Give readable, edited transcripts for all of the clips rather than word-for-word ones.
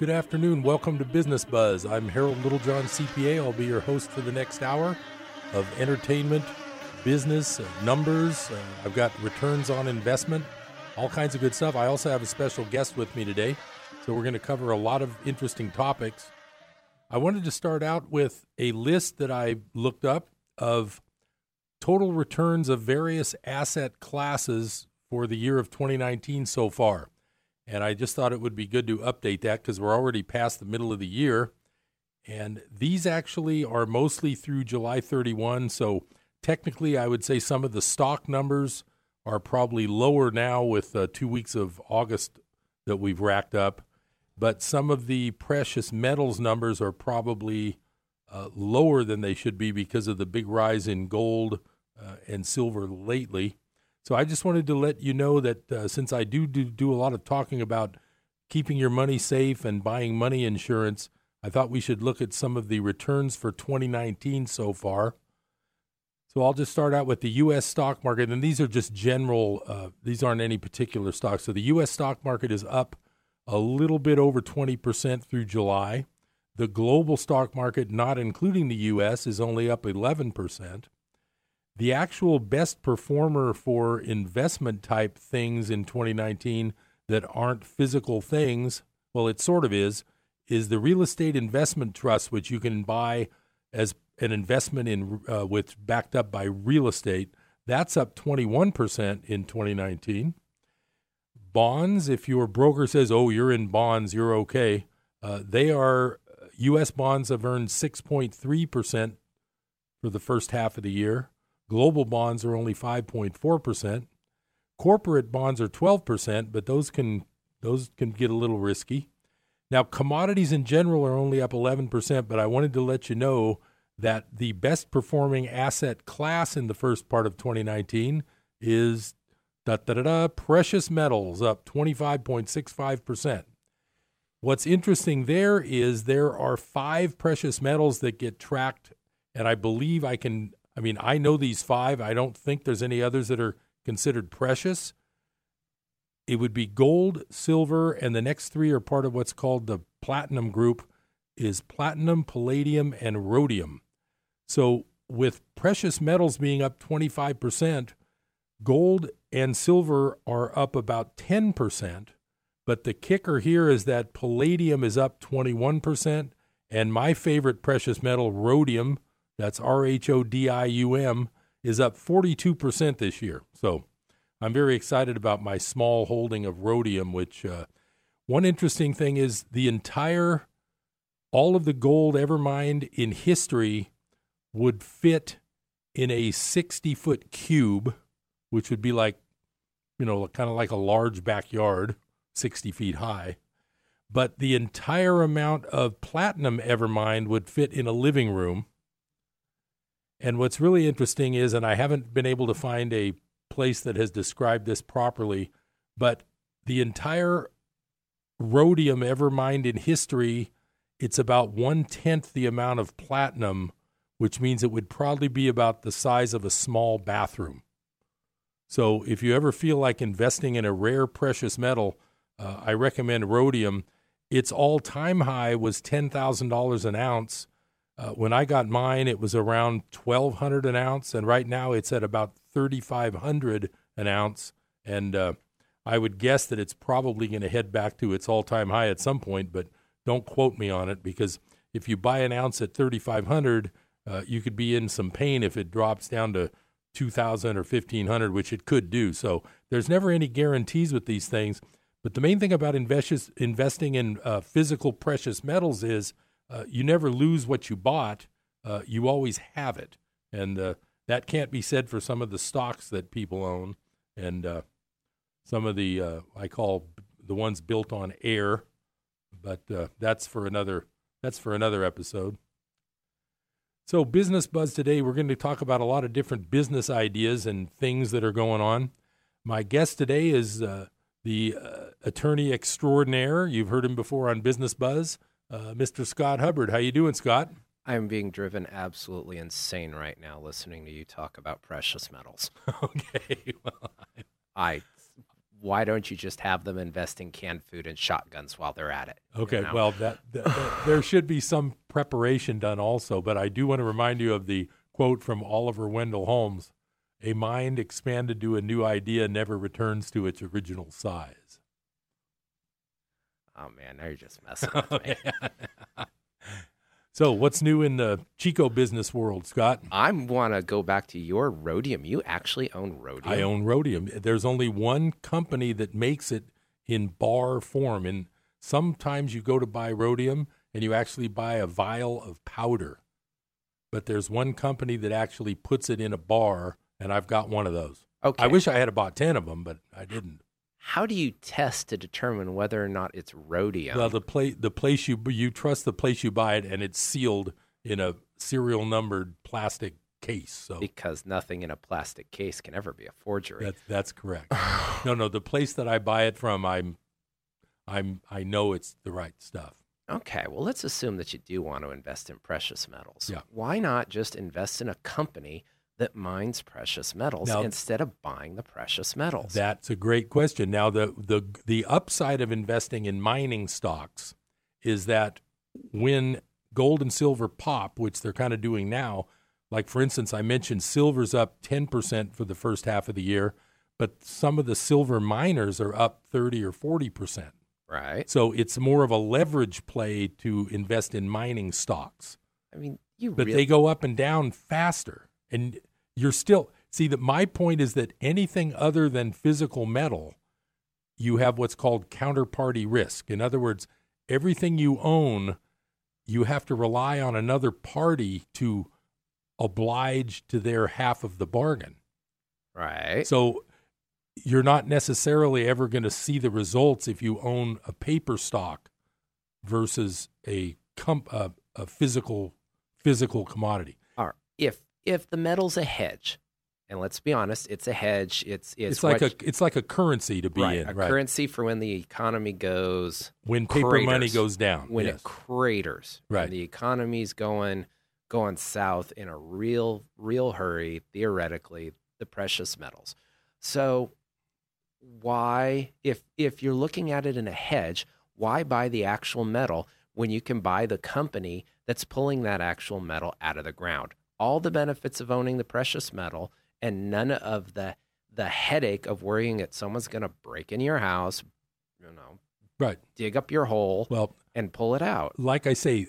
Good afternoon. Welcome to Business Buzz. I'm Harold Littlejohn, CPA. I'll be your host for the next hour of entertainment, business, numbers. I've got returns on investment, all kinds of good stuff. I also have a special guest with me today, so we're going to cover a lot of interesting topics. I wanted to start out with a list that I looked up of total returns of various asset classes for the year of 2019 so far. And I just thought it would be good to update that because we're already past the middle of the year. And these actually are mostly through July 31. So technically, I would say some of the stock numbers are probably lower now with 2 weeks of August that we've racked up. But some of the precious metals numbers are probably lower than they should be because of the big rise in gold and silver lately. So I just wanted to let you know that since I do a lot of talking about keeping your money safe and buying money insurance, I thought we should look at some of the returns for 2019 so far. So I'll just start out with the U.S. stock market, and these are just general, these aren't any particular stocks. So the U.S. stock market is up a little bit over 20% through July. The global stock market, not including the U.S., is only up 11%. The actual best performer for investment type things in 2019 that aren't physical things, well, it sort of is the real estate investment trust, which you can buy as an investment in with backed up by real estate. That's up 21% in 2019. Bonds, if your broker says, oh, you're in bonds, you're okay. They are, U.S. bonds have earned 6.3% for the first half of the year. Global bonds are only 5.4%. Corporate bonds are 12%, but those can get a little risky. Now, commodities in general are only up 11%, but I wanted to let you know that the best performing asset class in the first part of 2019 is precious metals, up 25.65%. What's interesting there is there are 5 precious metals that get tracked, and I know these 5. I don't think there's any others that are considered precious. It would be gold, silver, and the next 3 are part of what's called the platinum group, is platinum, palladium, and rhodium. So with precious metals being up 25%, gold and silver are up about 10%. But the kicker here is that palladium is up 21%, and my favorite precious metal, rhodium, that's R-H-O-D-I-U-M, is up 42% this year. So I'm very excited about my small holding of rhodium, which one interesting thing is all of the gold ever mined in history would fit in a 60-foot cube, which would be like, kind of like a large backyard, 60 feet high. But the entire amount of platinum ever mined would fit in a living room. And what's really interesting is, and I haven't been able to find a place that has described this properly, but the entire rhodium ever mined in history, it's about 1/10 the amount of platinum, which means it would probably be about the size of a small bathroom. So if you ever feel like investing in a rare precious metal, I recommend rhodium. Its all-time high was $10,000 an ounce. When I got mine, it was around $1,200 an ounce, and right now it's at about $3,500 an ounce. And I would guess that it's probably going to head back to its all-time high at some point, but don't quote me on it, because if you buy an ounce at $3,500, you could be in some pain if it drops down to $2,000 or $1,500, which it could do. So there's never any guarantees with these things. But the main thing about investing in physical precious metals is, you never lose what you bought. You always have it. And that can't be said for some of the stocks that people own, and some of the, I call the ones built on air, but that's for another episode. So Business Buzz today, we're going to talk about a lot of different business ideas and things that are going on. My guest today is the attorney extraordinaire. You've heard him before on Business Buzz. Mr. Scott Hubbard. How you doing, Scott? I'm being driven absolutely insane right now listening to you talk about precious metals. Okay. Well, I why don't you just have them invest in canned food and shotguns while they're at it? Okay, you know? Well, that there should be some preparation done also, but I do want to remind you of the quote from Oliver Wendell Holmes, "A mind expanded to a new idea never returns to its original size." Oh, man, now you're just messing with me. So what's new in the Chico business world, Scott? I want to go back to your Rhodium. You actually own Rhodium. I own Rhodium. There's only one company that makes it in bar form. And sometimes you go to buy Rhodium and you actually buy a vial of powder. But there's one company that actually puts it in a bar, and I've got one of those. Okay. I wish I had bought 10 of them, but I didn't. How do you test to determine whether or not it's Rhodium? Well, the place you trust the place you buy it, and it's sealed in a serial numbered plastic case. So because nothing in a plastic case can ever be a forgery. That's correct. No, the place that I buy it from, I know it's the right stuff. Okay, well, let's assume that you do want to invest in precious metals. Yeah. Why not just invest in a company that mines precious metals now, instead of buying the precious metals? That's a great question. Now, the upside of investing in mining stocks is that when gold and silver pop, which they're kind of doing now, like, for instance, I mentioned silver's up 10% for the first half of the year, but some of the silver miners are up 30 or 40%. Right. So it's more of a leverage play to invest in mining stocks. I mean, but they go up and down faster. And you're still, see, that my point is that anything other than physical metal, you have what's called counterparty risk. In other words, everything you own, you have to rely on another party to oblige to their half of the bargain. Right. So you're not necessarily ever going to see the results if you own a paper stock versus a physical commodity. All right. If the metal's a hedge, and let's be honest, it's a hedge. It's like a currency to be right, in. A currency for when the economy goes craters, paper money goes down. When it craters. Right. When the economy's going south in a real hurry, theoretically, the precious metals. So why, if you're looking at it in a hedge, why buy the actual metal when you can buy the company that's pulling that actual metal out of the ground? All the benefits of owning the precious metal and none of the headache of worrying that someone's going to break in your house, dig up your hole and pull it out. Like I say,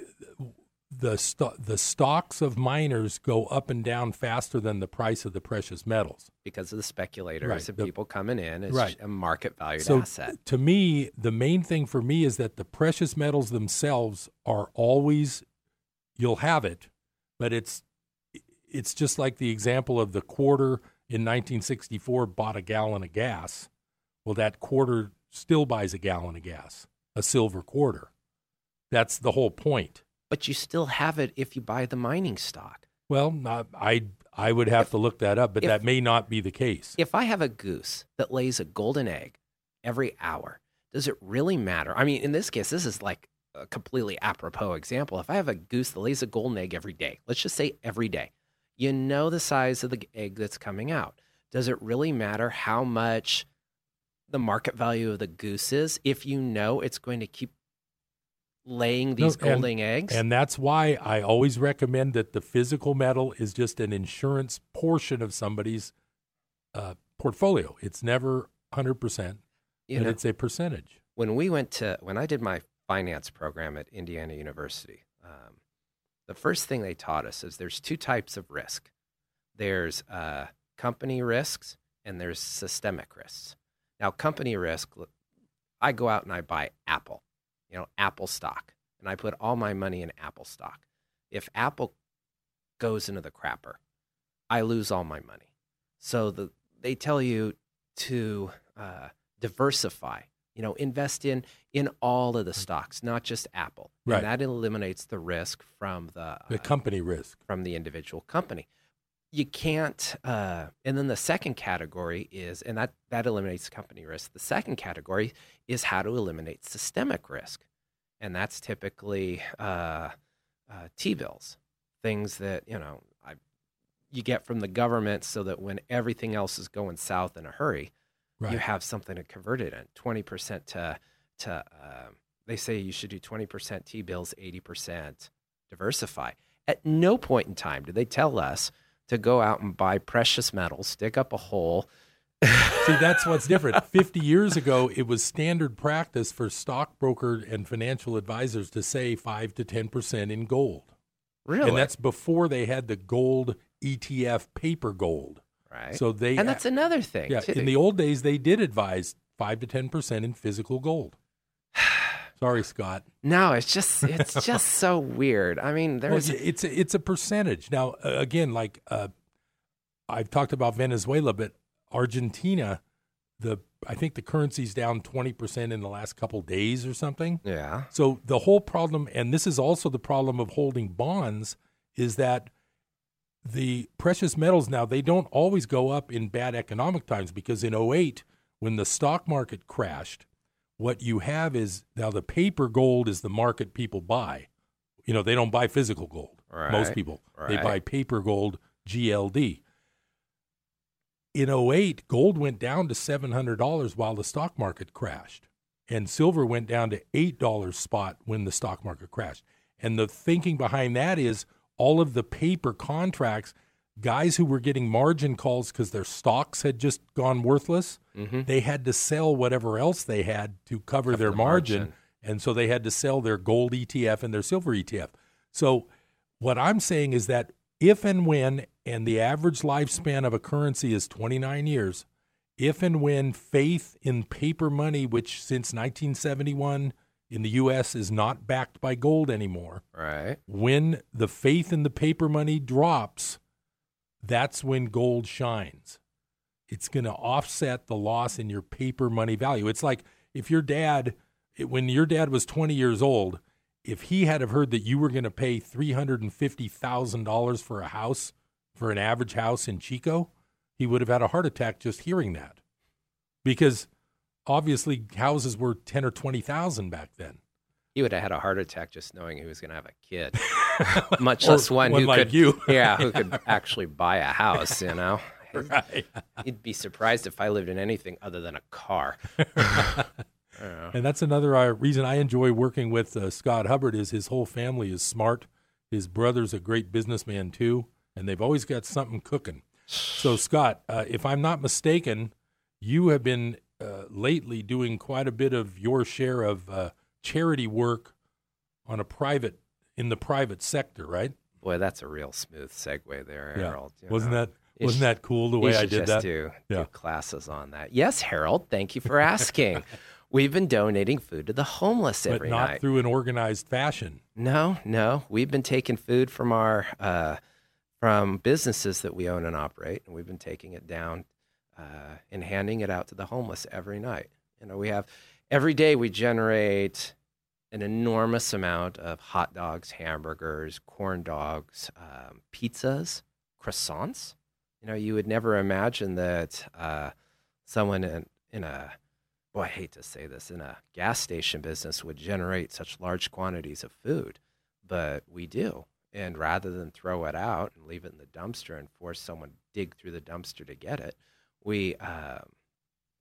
the stocks of miners go up and down faster than the price of the precious metals. Because of the speculators and people coming in. It's a market-valued asset. To me, the main thing for me is that the precious metals themselves are always, you'll have it, but it's just like the example of the quarter in 1964 bought a gallon of gas. Well, that quarter still buys a gallon of gas, a silver quarter. That's the whole point. But you still have it if you buy the mining stock. Well, I would have to look that up, but that may not be the case. If I have a goose that lays a golden egg every hour, does it really matter? I mean, in this case, this is like a completely apropos example. If I have a goose that lays a golden egg every day, let's just say every day, you know the size of the egg that's coming out. Does it really matter how much the market value of the goose is if you know it's going to keep laying these golden eggs? And that's why I always recommend that the physical metal is just an insurance portion of somebody's portfolio. It's never 100%, but it's a percentage. When I did my finance program at Indiana University, the first thing they taught us is there's two types of risk. There's company risks and there's systemic risks. Now, company risk, I go out and I buy Apple, Apple stock, and I put all my money in Apple stock. If Apple goes into the crapper, I lose all my money. So they tell you to diversify. Invest in all of the stocks, not just Apple. Right. And that eliminates the risk from the company risk from the individual company. You can't. And then the second category is, and that eliminates company risk. The second category is how to eliminate systemic risk, and that's typically T-bills, things that you get from the government, so that when everything else is going south in a hurry. right. you have something to convert it in. 20% they say you should do 20% T-bills, 80% diversify. At no point in time do they tell us to go out and buy precious metals, stick up a hole. See, that's what's different. 50 years ago, it was standard practice for stockbrokers and financial advisors to say 5 to 10% in gold. Really? And that's before they had the gold ETF, paper gold. Right. So they and that's another thing. Yeah, too. In the old days, they did advise 5 to 10% in physical gold. Sorry, Scott. No, it's just so weird. I mean, there's it's a percentage. Now, again, like I've talked about Venezuela, but Argentina, I think the currency's down 20% in the last couple days or something. Yeah. So the whole problem, and this is also the problem of holding bonds, is that the precious metals now, they don't always go up in bad economic times, because in 2008, when the stock market crashed, what you have is now the paper gold is the market people buy. You know, they don't buy physical gold. Right. Most people, right. They buy paper gold, GLD. In 2008, gold went down to $700 while the stock market crashed. And silver went down to $8 spot when the stock market crashed. And the thinking behind that is all of the paper contracts, guys who were getting margin calls because their stocks had just gone worthless, mm-hmm. they had to sell whatever else they had to cover their margin. And so they had to sell their gold ETF and their silver ETF. So what I'm saying is that if and when, and the average lifespan of a currency is 29 years, if and when faith in paper money, which since 1971 in the U.S. is not backed by gold anymore, right? When the faith in the paper money drops, that's when gold shines. It's going to offset the loss in your paper money value. It's like if when your dad was 20 years old, if he had have heard that you were going to pay $350,000 for a house, for an average house in Chico, he would have had a heart attack just hearing that. Because obviously houses were 10 or 20,000 back then. He would have had a heart attack just knowing he was going to have a kid, much less one who like could, you. Yeah, who could actually buy a house, you know? Right. He'd be surprised if I lived in anything other than a car. And that's another reason I enjoy working with Scott Hubbard is his whole family is smart. His brother's a great businessman, too, and they've always got something cooking. So, Scott, if I'm not mistaken, you have been lately doing quite a bit of your share of charity work in the private sector, right? Boy, that's a real smooth segue there, Harold. Yeah. Wasn't that cool the way I did that? You should just do classes on that. Yes, Harold, thank you for asking. We've been donating food to the homeless every night. But not through an organized fashion. No. We've been taking food from our from businesses that we own and operate, and we've been taking it down and handing it out to the homeless every night. You know, we have... Every day we generate an enormous amount of hot dogs, hamburgers, corn dogs, pizzas, croissants. You know, you would never imagine that someone in a gas station business would generate such large quantities of food, but we do. And rather than throw it out and leave it in the dumpster and force someone to dig through the dumpster to get it, we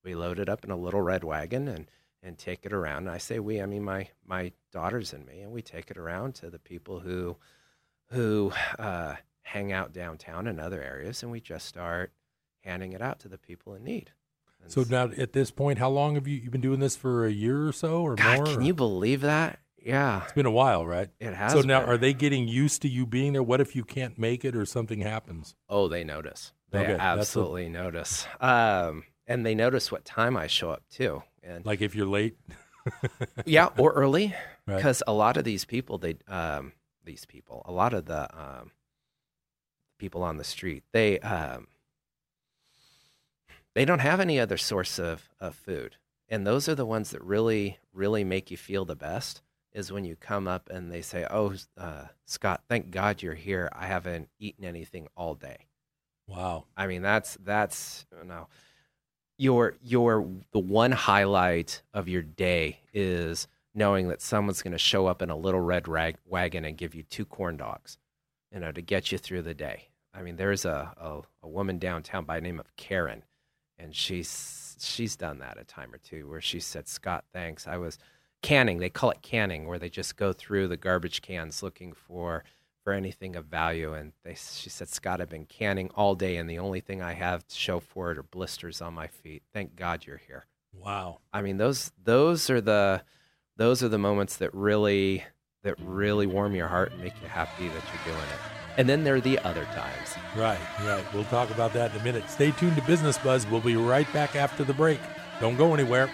load it up in a little red wagon and take it around. And I say we, I mean my daughters and me, and we take it around to the people who hang out downtown and other areas, and we just start handing it out to the people in need. And so now at this point, how long have you been doing this for a year or so or God, more? Can you believe that? Yeah. It's been a while, right? It has been. So now are they getting used to you being there? What if you can't make it or something happens? Oh, they notice. They absolutely notice. And they notice what time I show up too. And like if you're late, yeah, or early, because right. A lot of these people, people on the street, they don't have any other source of food, and those are the ones that really, really make you feel the best. Is when you come up and they say, "Oh, Scott, thank God you're here. I haven't eaten anything all day." Wow. I mean, that's no. The one highlight of your day is knowing that someone's going to show up in a little red wagon and give you 2 corn dogs, you know, to get you through the day. I mean, there's a woman downtown by the name of Karen, and she's she's done that a time or two, where she said, Scott, thanks. I was canning. They call it canning, where they just go through the garbage cans looking for anything of value. And she said, Scott, I've been canning all day, and the only thing I have to show for it are blisters on my feet. Thank God you're here. Wow. I mean, those are the moments that really warm your heart and make you happy that you're doing it. And then there are the other times. Right. We'll talk about that in a minute. Stay tuned to Business Buzz. We'll be right back after the break. Don't go anywhere.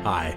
Hi,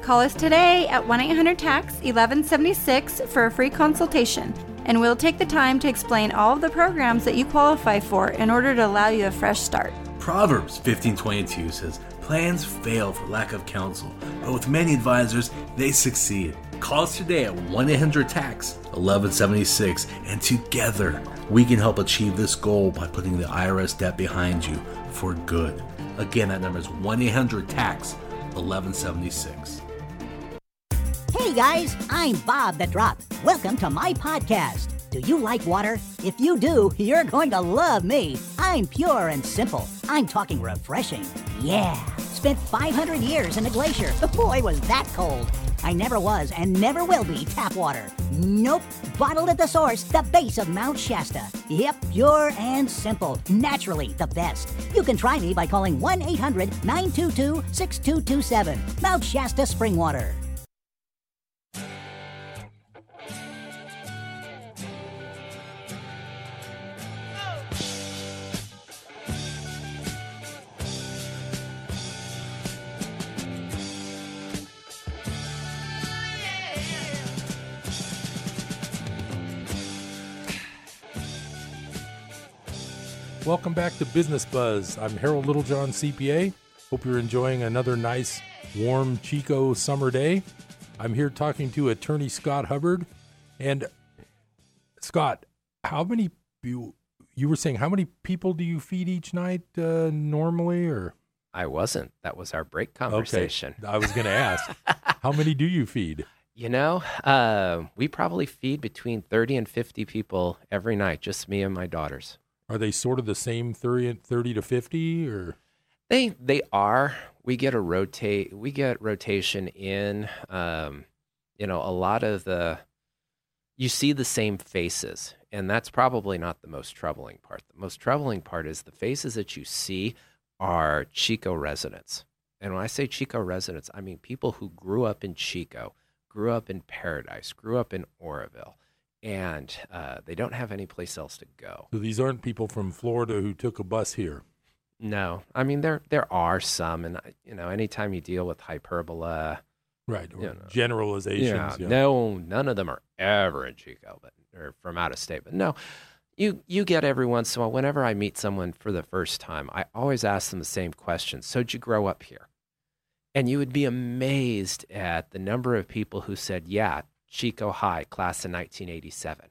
Call us today at 1-800-TAX-1176 for a free consultation, and we'll take the time to explain all of the programs that you qualify for in order to allow you a fresh start. Proverbs 15:22 says, plans fail for lack of counsel, but with many advisors, they succeed. Call us today at 1-800-TAX-1176, and together we can help achieve this goal by putting the IRS debt behind you for good. Again, that number is 1-800-TAX-1176. Hey guys, I'm Bob the Drop. Welcome to my podcast. Do you like water? If you do, you're going to love me. I'm pure and simple. I'm talking refreshing. Yeah. Spent 500 years in a glacier. Boy, was that cold. I never was and never will be tap water. Nope. Bottled at the source, the base of Mount Shasta. Yep, pure and simple. Naturally the best. You can try me by calling 1-800-922-6227. Mount Shasta Spring Water. Welcome back to Business Buzz. I'm Harold Littlejohn, CPA. Hope you're enjoying another nice, warm Chico summer day. I'm here talking to attorney Scott Hubbard. And Scott, you were saying, how many people do you feed each night normally? Or I wasn't. That was our break conversation. Okay. I was going to ask, how many do you feed? You know, we probably feed between 30 and 50 people every night, just me and my daughters. Are they sort of the same 30 to 50, or they are? We get rotation in. A lot of you see the same faces, and that's probably not the most troubling part. The most troubling part is the faces that you see are Chico residents, and when I say Chico residents, I mean people who grew up in Chico, grew up in Paradise, grew up in Oroville. And they don't have any place else to go. So these aren't people from Florida who took a bus here. No, I mean there are some, and anytime you deal with hyperbole, right? Or generalizations. Yeah. No, none of them are ever in Chico, or from out of state. But no, you get every once in a while. Whenever I meet someone for the first time, I always ask them the same question. So did you grow up here? And you would be amazed at the number of people who said, yeah, Chico High, class of 1987,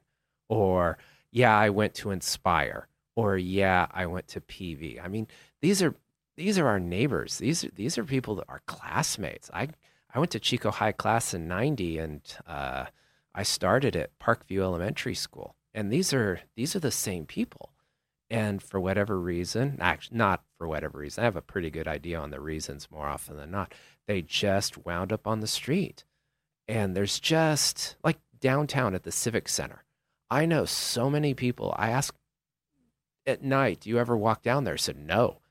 or yeah, I went to Inspire, or yeah, I went to PV. I mean, these are our neighbors. These are people that are classmates. I went to Chico High class in 90, and I started at Parkview Elementary School. And these are the same people. And for whatever reason, actually not for whatever reason, I have a pretty good idea on the reasons more often than not, they just wound up on the street. And there's just, like downtown at the Civic Center, I know so many people. I ask at night, do you ever walk down there? I said, no.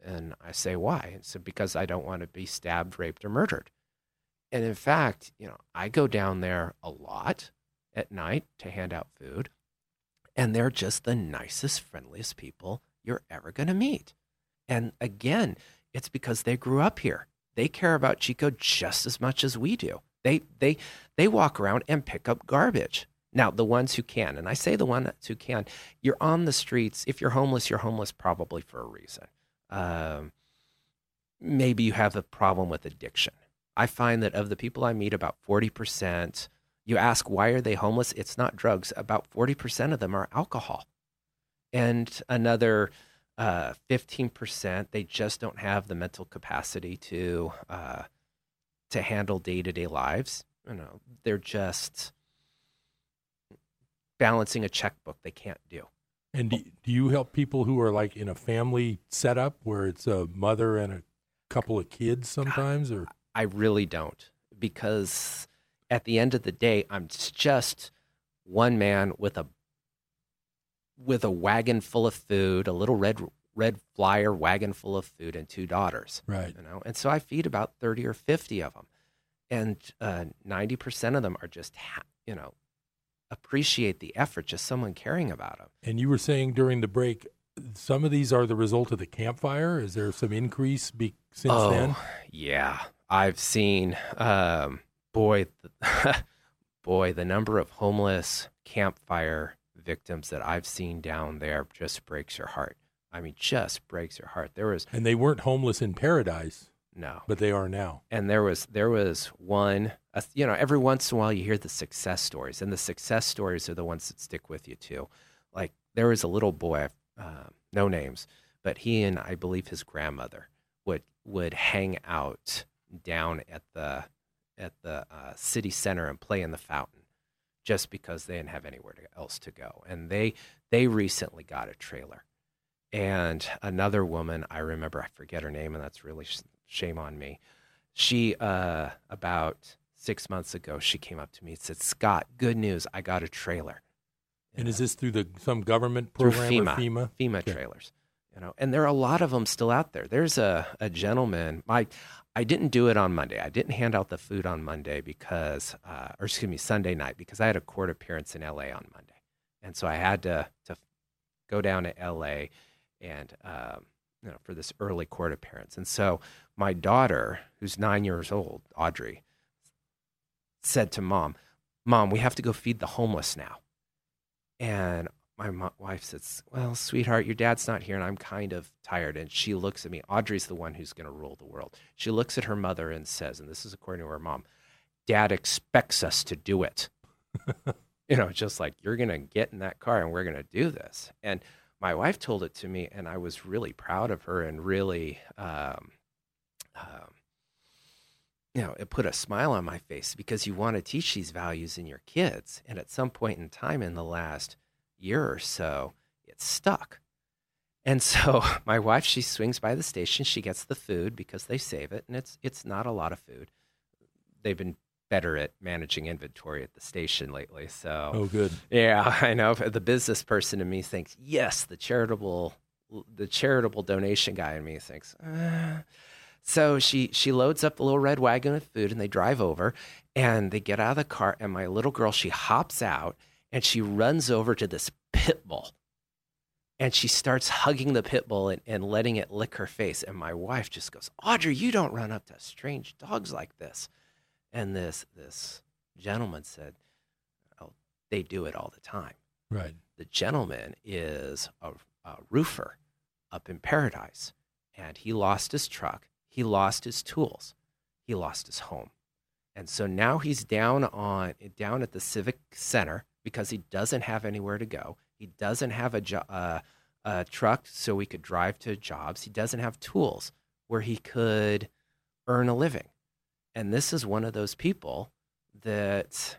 And I say, why? And said, because I don't want to be stabbed, raped, or murdered. And in fact, I go down there a lot at night to hand out food. And they're just the nicest, friendliest people you're ever going to meet. And again, it's because they grew up here. They care about Chico just as much as we do. They walk around and pick up garbage. Now, the ones who can, and I say the ones who can, you're on the streets. If you're homeless probably for a reason. Maybe you have a problem with addiction. I find that of the people I meet, about 40%, you ask, why are they homeless? It's not drugs. About 40% of them are alcohol. And another 15%, they just don't have the mental capacity to handle day-to-day lives. You know, they're just balancing a checkbook they can't do. And do you help people who are like in a family setup where it's a mother and a couple of kids sometimes? Or I really don't, because at the end of the day, I'm just one man with a wagon full of food, a little red flyer wagon full of food, and two daughters. Right. You know, and so I feed about 30 or 50 of them, and 90% of them are just appreciate the effort, just someone caring about them. And you were saying during the break, some of these are the result of the campfire. Is there some increase since then? Yeah, I've seen, the number of homeless campfire victims that I've seen down there just breaks your heart. I mean, just breaks your heart. And they weren't homeless in Paradise. No. But they are now. And there was one, every once in a while you hear the success stories, and the success stories are the ones that stick with you too. Like there was a little boy, no names, but he and I believe his grandmother would hang out down at the city center and play in the fountain just because they didn't have anywhere else to go. And they recently got a trailer. And another woman, I remember, I forget her name, and that's really shame on me. She, about 6 months ago, she came up to me and said, "Scott, good news, I got a trailer." And is this through some government program? Through FEMA, or FEMA? FEMA okay. Trailers. You know, and there are a lot of them still out there. There's a gentleman. I didn't do it on Monday. I didn't hand out the food on Monday because Sunday night, because I had a court appearance in L.A. on Monday. And so I had to go down to L.A. and for this early court appearance. And so my daughter, who's 9 years old, Audrey, said to Mom, we have to go feed the homeless now. And my wife says, "Well, sweetheart, your dad's not here and I'm kind of tired." And she looks at me. Audrey's the one who's going to rule the world. She looks at her mother and says, and this is according to her mom, "Dad expects us to do it." Just like, you're going to get in that car and we're going to do this. And my wife told it to me, and I was really proud of her, and really, it put a smile on my face, because you want to teach these values in your kids. And at some point in time in the last year or so, it's stuck. And so my wife, she swings by the station, she gets the food because they save it, and it's not a lot of food. They've been better at managing inventory at the station lately. So, oh, good. Yeah, I know. The business person in me thinks yes. The charitable donation guy in me thinks. So she loads up the little red wagon with food, and they drive over, and they get out of the car, and my little girl, she hops out and she runs over to this pit bull, and she starts hugging the pit bull and letting it lick her face. And my wife just goes, "Audrey, you don't run up to strange dogs like this." And this gentleman said, "Oh, they do it all the time." Right. The gentleman is a roofer up in Paradise, and he lost his truck, he lost his tools, he lost his home, and so now he's down at the civic center because he doesn't have anywhere to go. He doesn't have a truck so we could drive to jobs. He doesn't have tools where he could earn a living. And this is one of those people that,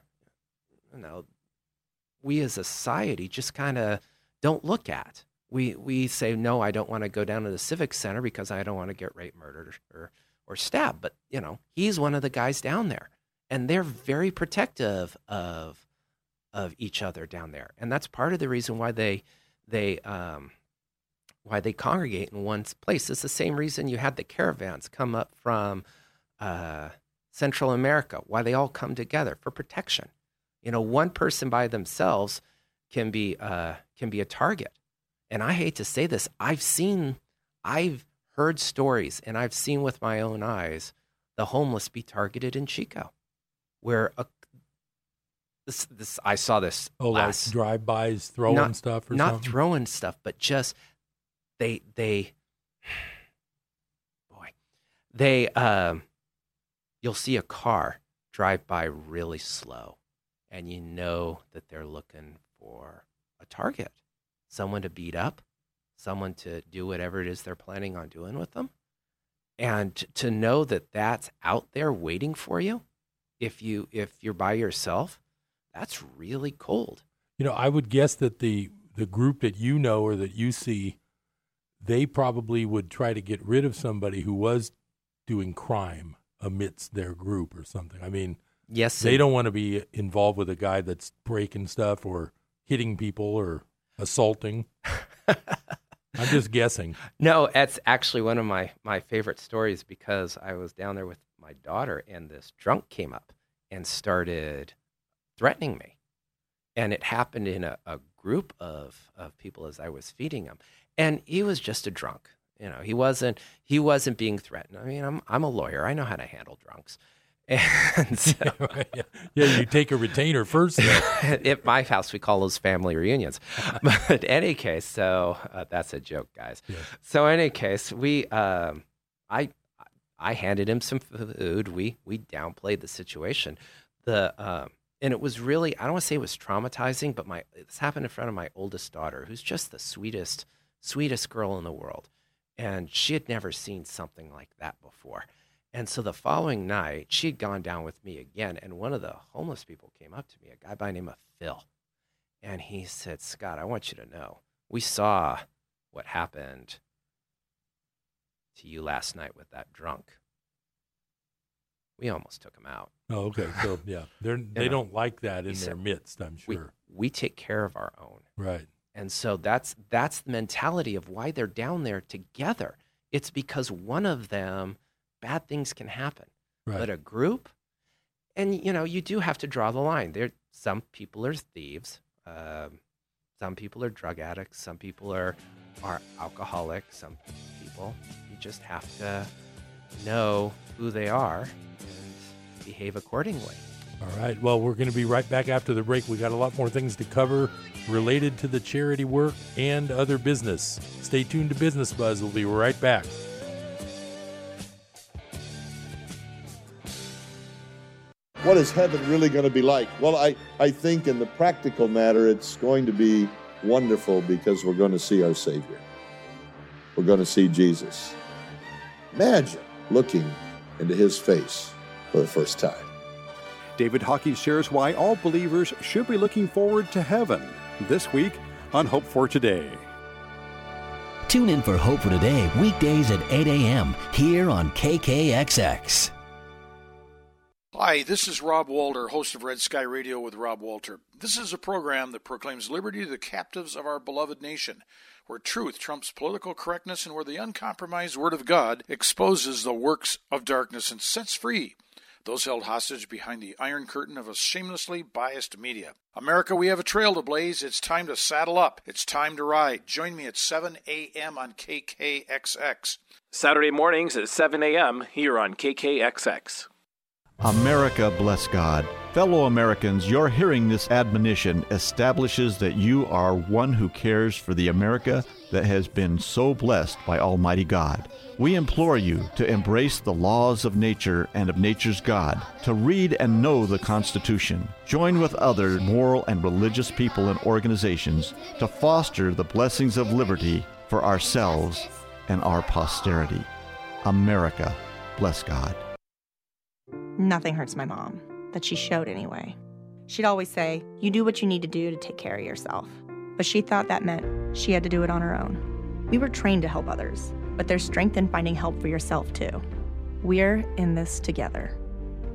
we as a society just kind of don't look at. We say, "No, I don't want to go down to the civic center because I don't want to get raped, murdered, or stabbed." But, he's one of the guys down there. And they're very protective of each other down there. And that's part of the reason why they congregate in one place. It's the same reason you had the caravans come up from Central America, why they all come together for protection. One person by themselves can be a target. And I hate to say this, I've heard stories, and I've seen with my own eyes the homeless be targeted in Chico, where This I saw this. Oh, last, like drive-bys throwing stuff or something? Not throwing stuff, but just they you'll see a car drive by really slow, and you know that they're looking for a target, someone to beat up, someone to do whatever it is they're planning on doing with them. And to know that that's out there waiting for you, if you're by yourself, that's really cold. You know, I would guess that the group that you know or that you see, they probably would try to get rid of somebody who was doing crime amidst their group or something. I mean, yes, they don't want to be involved with a guy that's breaking stuff or hitting people or assaulting. I'm just guessing. No, that's actually one of my favorite stories, because I was down there with my daughter and this drunk came up and started threatening me. And it happened in a group of people as I was feeding them. And he was just a drunk. You know, he wasn't being threatened. I mean, I'm a lawyer. I know how to handle drunks. And so, yeah, you take a retainer first. At my house, we call those family reunions. But in any case, so that's a joke, guys. Yeah. So in any case, we, I handed him some food. We downplayed the situation. And it was really, I don't want to say it was traumatizing, but this happened in front of my oldest daughter, who's just the sweetest girl in the world, and she had never seen something like that before. And so the following night, she had gone down with me again, and one of the homeless people came up to me, a guy by the name of Phil, and he said, "Scott, I want you to know, we saw what happened to you last night with that drunk. We almost took him out." Oh, okay. So, yeah, they don't like that in their midst, I'm sure. We take care of our own. Right. And so that's the mentality of why they're down there together. It's because one of them, bad things can happen, right. But a group, and you know, you do have to draw the line. There, some people are thieves, some people are drug addicts, some people are alcoholics. Some people, you just have to know who they are and behave accordingly. All right. Well, we're going to be right back after the break. We got a lot more things to cover related to the charity work and other business. Stay tuned to Business Buzz. We'll be right back. What is heaven really going to be like? Well, I think in the practical matter, it's going to be wonderful, because we're going to see our Savior. We're going to see Jesus. Imagine looking into his face for the first time. David Hockey shares why all believers should be looking forward to heaven this week on Hope for Today. Tune in for Hope for Today weekdays at 8 a.m. here on KKXX. Hi, this is Rob Walter, host of Red Sky Radio with Rob Walter. This is a program that proclaims liberty to the captives of our beloved nation, where truth trumps political correctness and where the uncompromised Word of God exposes the works of darkness and sets free those held hostage behind the iron curtain of a shamelessly biased media. America, we have a trail to blaze. It's time to saddle up. It's time to ride. Join me at 7 a.m. on KKXX. Saturday mornings at 7 a.m. here on KKXX. America, bless God. Fellow Americans, your hearing this admonition establishes that you are one who cares for the America that has been so blessed by Almighty God. We implore you to embrace the laws of nature and of nature's God, to read and know the Constitution. Join with other moral and religious people and organizations to foster the blessings of liberty for ourselves and our posterity. America, bless God. Nothing hurts my mom, but she showed anyway. She'd always say, "You do what you need to do to take care of yourself." But she thought that meant she had to do it on her own. We were trained to help others, but there's strength in finding help for yourself too. We're in this together.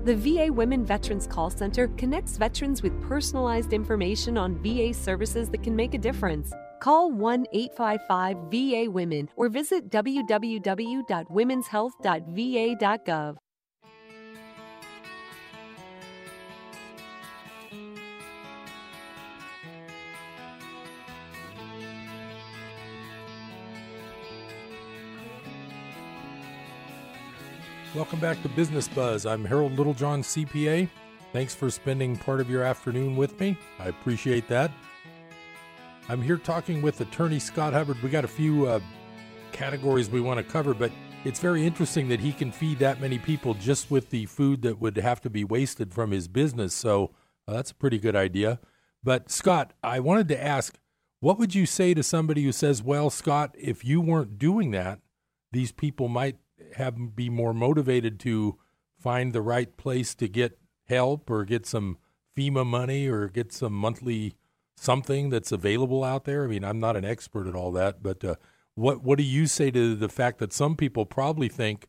The VA Women Veterans Call Center connects veterans with personalized information on VA services that can make a difference. Call 1-855-VA-WOMEN or visit www.womenshealth.va.gov. Welcome back to Business Buzz. I'm Harold Littlejohn, CPA. Thanks for spending part of your afternoon with me. I appreciate that. I'm here talking with attorney Scott Hubbard. We got a few categories we want to cover, but it's very interesting that he can feed that many people just with the food that would have to be wasted from his business. So that's a pretty good idea. But Scott, I wanted to ask, what would you say to somebody who says, well, Scott, if you weren't doing that, these people might be more motivated to find the right place to get help or get some FEMA money or get some monthly something that's available out there? I mean, I'm not an expert at all that, but what do you say to the fact that some people probably think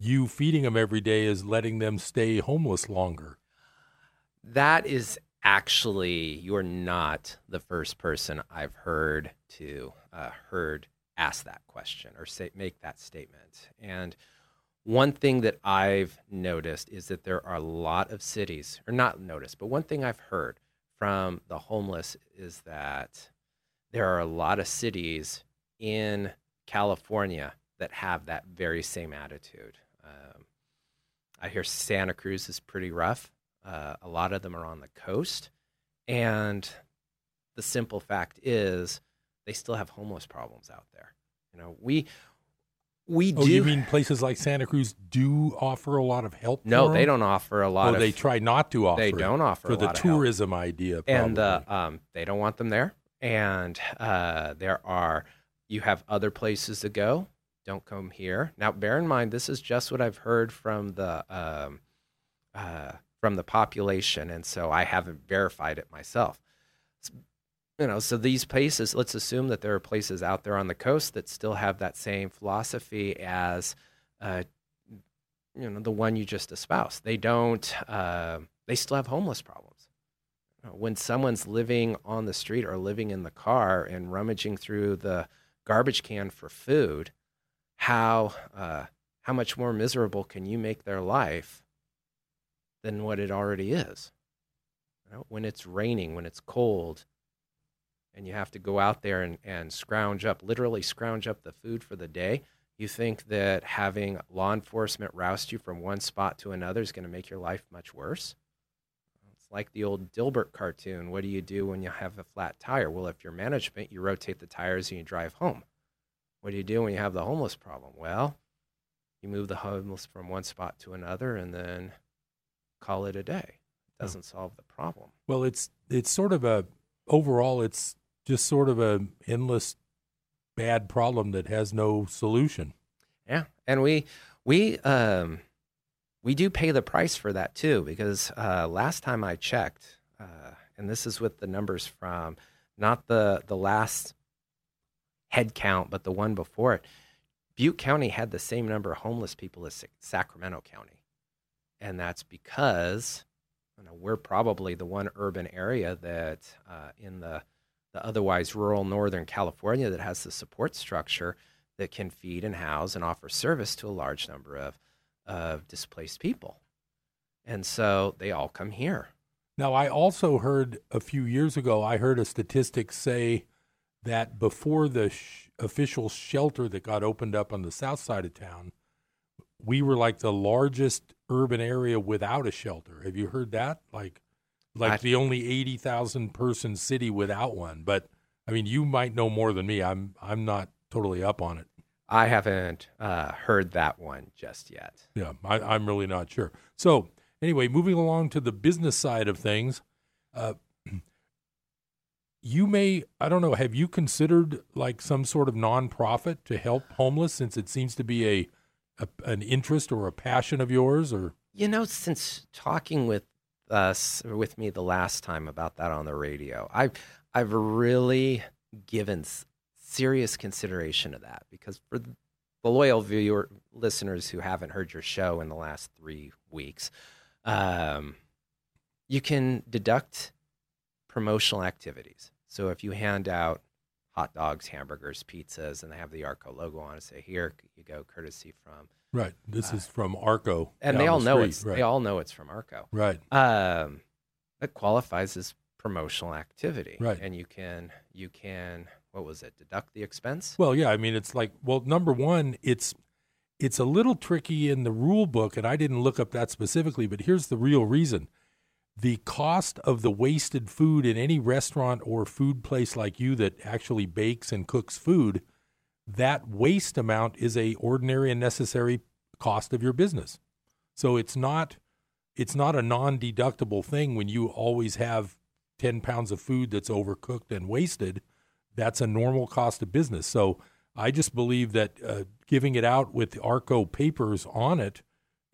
you feeding them every day is letting them stay homeless longer? That is actually, you're not the first person I've heard to ask that question or say, make that statement. And one thing that I've noticed is that there are a lot of cities, or not noticed, but one thing I've heard from the homeless is that there are a lot of cities in California that have that very same attitude. I hear Santa Cruz is pretty rough. A lot of them are on the coast. And the simple fact is they still have homeless problems out there. You know, we do. Oh, you mean places like Santa Cruz do offer a lot of help? No, they don't offer a lot of. Oh, they try not to offer. They don't offer a lot of help. For the tourism idea, probably. And they don't want them there. And you have other places to go. Don't come here. Now, bear in mind, this is just what I've heard from the population, and so I haven't verified it myself. You know, so these places, let's assume that there are places out there on the coast that still have that same philosophy as, you know, the one you just espoused. They don't, they still have homeless problems. When someone's living on the street or living in the car and rummaging through the garbage can for food, how much more miserable can you make their life than what it already is? You know, when it's raining, when it's cold, and you have to go out there and literally scrounge up the food for the day, you think that having law enforcement roust you from one spot to another is going to make your life much worse? It's like the old Dilbert cartoon. What do you do when you have a flat tire? Well, if you're management, you rotate the tires and you drive home. What do you do when you have the homeless problem? Well, you move the homeless from one spot to another and then call it a day. It doesn't solve the problem. Well, it's sort of overall, it's just sort of a endless bad problem that has no solution. Yeah, and we do pay the price for that too, because last time I checked, and this is with the numbers from not the last head count, but the one before it, Butte County had the same number of homeless people as Sacramento County, and that's because we're probably the one urban area that in the otherwise rural northern California that has the support structure that can feed and house and offer service to a large number of displaced people. And so they all come here. Now, I also heard a few years ago, I heard a statistic say that before the official shelter that got opened up on the south side of town, we were like the largest urban area without a shelter. Have you heard that? Like the only 80,000 person city without one. But I mean, you might know more than me. I'm not totally up on it. I haven't heard that one just yet. Yeah, I'm really not sure. So anyway, moving along to the business side of things, have you considered like some sort of nonprofit to help homeless, since it seems to be an interest or a passion of yours? Or, you know, since talking with me the last time about that on the radio, I've really given serious consideration to that, because for the loyal listeners who haven't heard your show in the last 3 weeks, you can deduct promotional activities. So if you hand out hot dogs, hamburgers, pizzas, and they have the Arco logo on and say, "Here you go, courtesy from." Right. This is from Arco, and they all know it's. Right. They all know it's from Arco. Right. That qualifies as promotional activity. Right. And you can. What was it? Deduct the expense? Well, yeah. I mean, it's like, well, number one, it's a little tricky in the rule book, and I didn't look up that specifically, but here's the real reason. the cost of the wasted food in any restaurant or food place like you that actually bakes and cooks food, that waste amount is a ordinary and necessary cost of your business. So it's not a non-deductible thing when you always have 10 pounds of food that's overcooked and wasted. That's a normal cost of business. So I just believe that giving it out with the Arco papers on it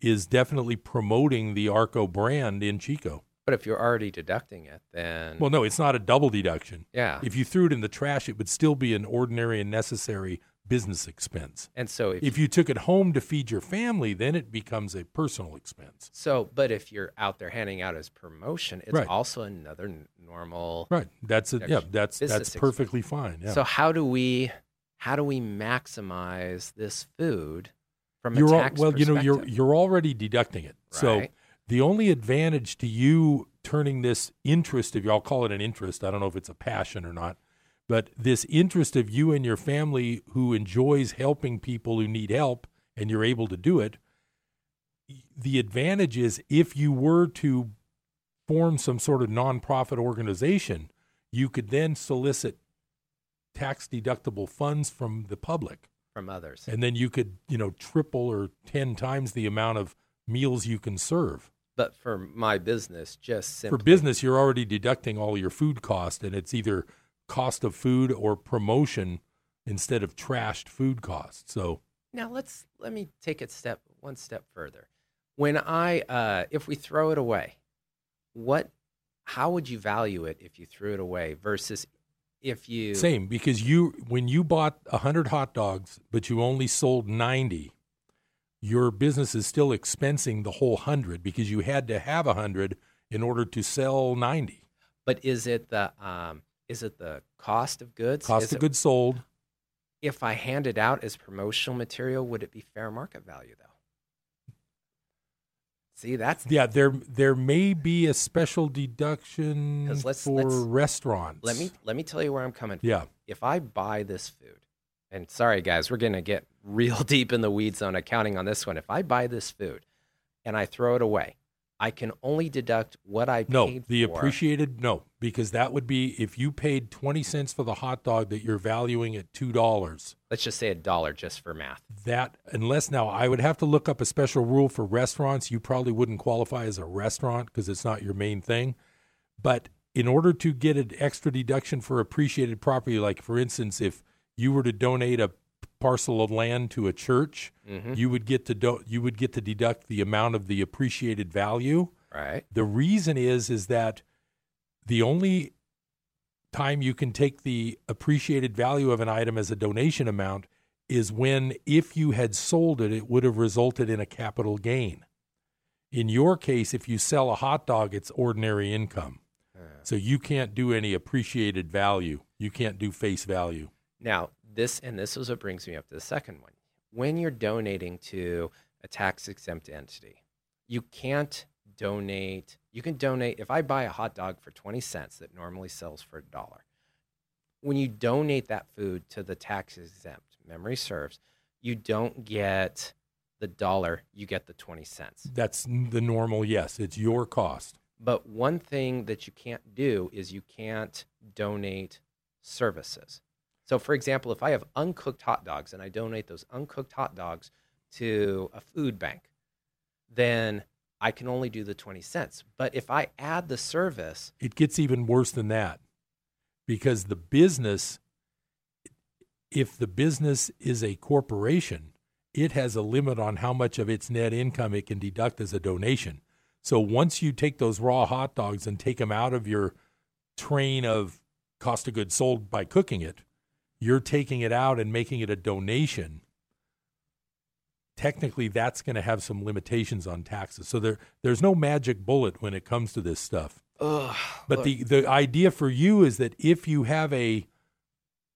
is definitely promoting the Arco brand in Chico. But if you're already deducting it, then... Well, no, it's not a double deduction. Yeah. If you threw it in the trash, it would still be an ordinary and necessary business expense. And so if you took it home to feed your family, then it becomes a personal expense. So, but if you're out there handing out as promotion, it's also another normal... Right. That's a, yeah. That's perfectly fine. Yeah. So how do we maximize this food from a tax perspective? Well, you're already deducting it. Right. So the only advantage to you turning this interest of you, I'll call it an interest, I don't know if it's a passion or not, but this interest of you and your family who enjoys helping people who need help, and you're able to do it, the advantage is if you were to form some sort of nonprofit organization, you could then solicit tax-deductible funds from the public. From others. And then you could, triple or 10 times the amount of meals you can serve. But for my business, for business, you're already deducting all your food cost, and it's either cost of food or promotion instead of trashed food costs. So now let me take it one step further. When if we throw it away, how would you value it if you threw it away versus if you... Same, because when you bought 100 hot dogs, but you only sold 90, your business is still expensing the whole 100 because you had to have 100 in order to sell 90. But is it the cost of goods? Cost of goods sold. If I hand it out as promotional material, would it be fair market value though? See, that's... Yeah, there may be a special deduction for restaurants. Let me tell you where I'm coming from. Yeah. If I buy this food, and sorry guys, we're going to get real deep in the weeds on accounting on this one. If I buy this food and I throw it away, I can only deduct what I paid for. No, the appreciated, no, because that would be if you paid 20 cents for the hot dog that you're valuing at $2. Let's just say $1 just for math. That, unless now I would have to look up a special rule for restaurants. You probably wouldn't qualify as a restaurant because it's not your main thing. But in order to get an extra deduction for appreciated property, like for instance, if you were to donate a parcel of land to a church, mm-hmm. you would get to deduct the amount of the appreciated value. Right. The reason is that the only time you can take the appreciated value of an item as a donation amount is when, if you had sold it, it would have resulted in a capital gain. In your case, if you sell a hot dog, it's ordinary income. So you can't do any appreciated value. You can't do face value. Now, this is what brings me up to the second one. When you're donating to a tax-exempt entity, you can't donate. You can donate, if I buy a hot dog for 20 cents that normally sells for $1, when you donate that food to the tax-exempt, memory serves, you don't get the $1, you get the 20 cents. That's the normal, yes. It's your cost. But one thing that you can't do is you can't donate services. So, for example, if I have uncooked hot dogs and I donate those uncooked hot dogs to a food bank, then I can only do the 20 cents. But if I add the service... It gets even worse than that, because the business, if the business is a corporation, it has a limit on how much of its net income it can deduct as a donation. So once you take those raw hot dogs and take them out of your train of cost of goods sold by cooking it, you're taking it out and making it a donation. Technically, that's going to have some limitations on taxes. So there's no magic bullet when it comes to this stuff. But the idea for you is that if you have a,